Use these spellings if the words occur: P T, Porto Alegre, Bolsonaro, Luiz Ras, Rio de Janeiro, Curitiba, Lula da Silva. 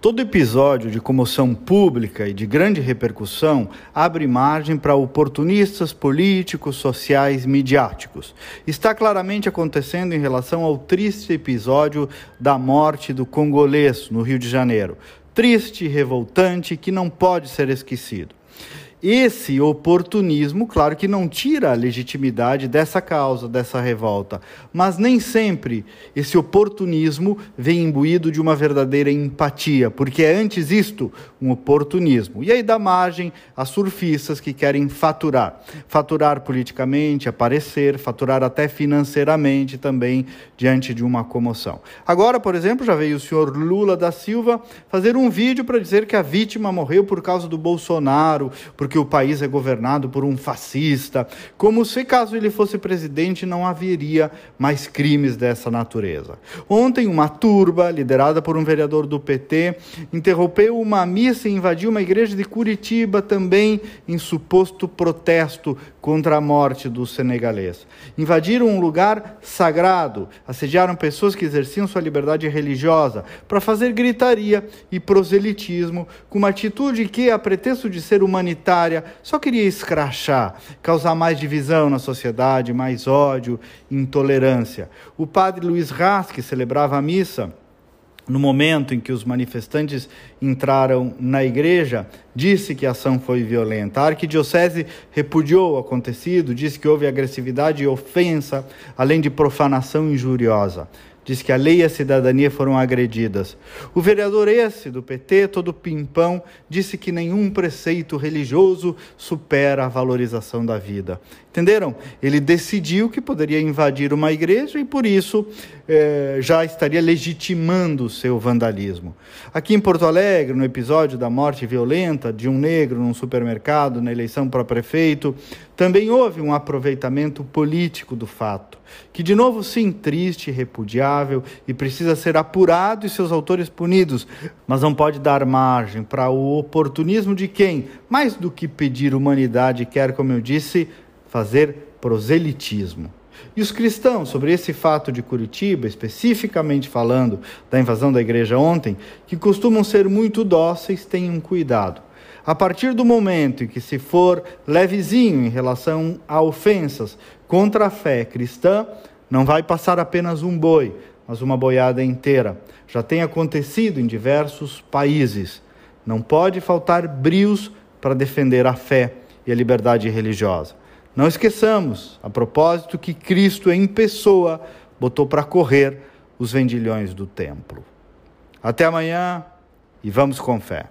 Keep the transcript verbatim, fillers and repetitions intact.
Todo episódio de comoção pública e de grande repercussão abre margem para oportunistas políticos, sociais, midiáticos. Está claramente acontecendo em relação ao triste episódio da morte do congolês no Rio de Janeiro. Triste e revoltante que não pode ser esquecido. Esse oportunismo, claro que não tira a legitimidade dessa causa, dessa revolta, mas nem sempre esse oportunismo vem imbuído de uma verdadeira empatia, porque é antes isto um oportunismo. E aí dá margem a surfistas que querem faturar, faturar politicamente, aparecer, faturar até financeiramente também diante de uma comoção. Agora, por exemplo, já veio o senhor Lula da Silva fazer um vídeo para dizer que a vítima morreu por causa do Bolsonaro, por que o país é governado por um fascista, como se caso ele fosse presidente não haveria mais crimes dessa natureza. Ontem uma turba, liderada por um vereador do P T, interrompeu uma missa e invadiu uma igreja de Curitiba também em suposto protesto contra a morte do senegalês. Invadiram um lugar sagrado, assediaram pessoas que exerciam sua liberdade religiosa para fazer gritaria e proselitismo, com uma atitude que, a pretexto de ser humanitária, só queria escrachar, causar mais divisão na sociedade, mais ódio, intolerância. O padre Luiz Ras, que celebrava a missa no momento em que os manifestantes entraram na igreja, disse que a ação foi violenta. A arquidiocese repudiou o acontecido, disse que houve agressividade e ofensa, além de profanação injuriosa. Diz que a lei e a cidadania foram agredidas. O vereador esse do P T, todo pimpão, disse que nenhum preceito religioso supera a valorização da vida. Entenderam? Ele decidiu que poderia invadir uma igreja e, por isso, eh, já estaria legitimando o seu vandalismo. Aqui em Porto Alegre, no episódio da morte violenta de um negro num supermercado, na eleição para prefeito, também houve um aproveitamento político do fato, que de novo, sim, triste, repudiável e precisa ser apurado e seus autores punidos, mas não pode dar margem para o oportunismo de quem, mais do que pedir humanidade, quer, como eu disse, fazer proselitismo. E os cristãos, sobre esse fato de Curitiba, especificamente falando da invasão da igreja ontem, que costumam ser muito dóceis, tenham cuidado. A partir do momento em que se for levezinho em relação a ofensas contra a fé cristã, não vai passar apenas um boi, mas uma boiada inteira. Já tem acontecido em diversos países. Não pode faltar brios para defender a fé e a liberdade religiosa. Não esqueçamos, a propósito, que Cristo em pessoa botou para correr os vendilhões do templo. Até amanhã e vamos com fé.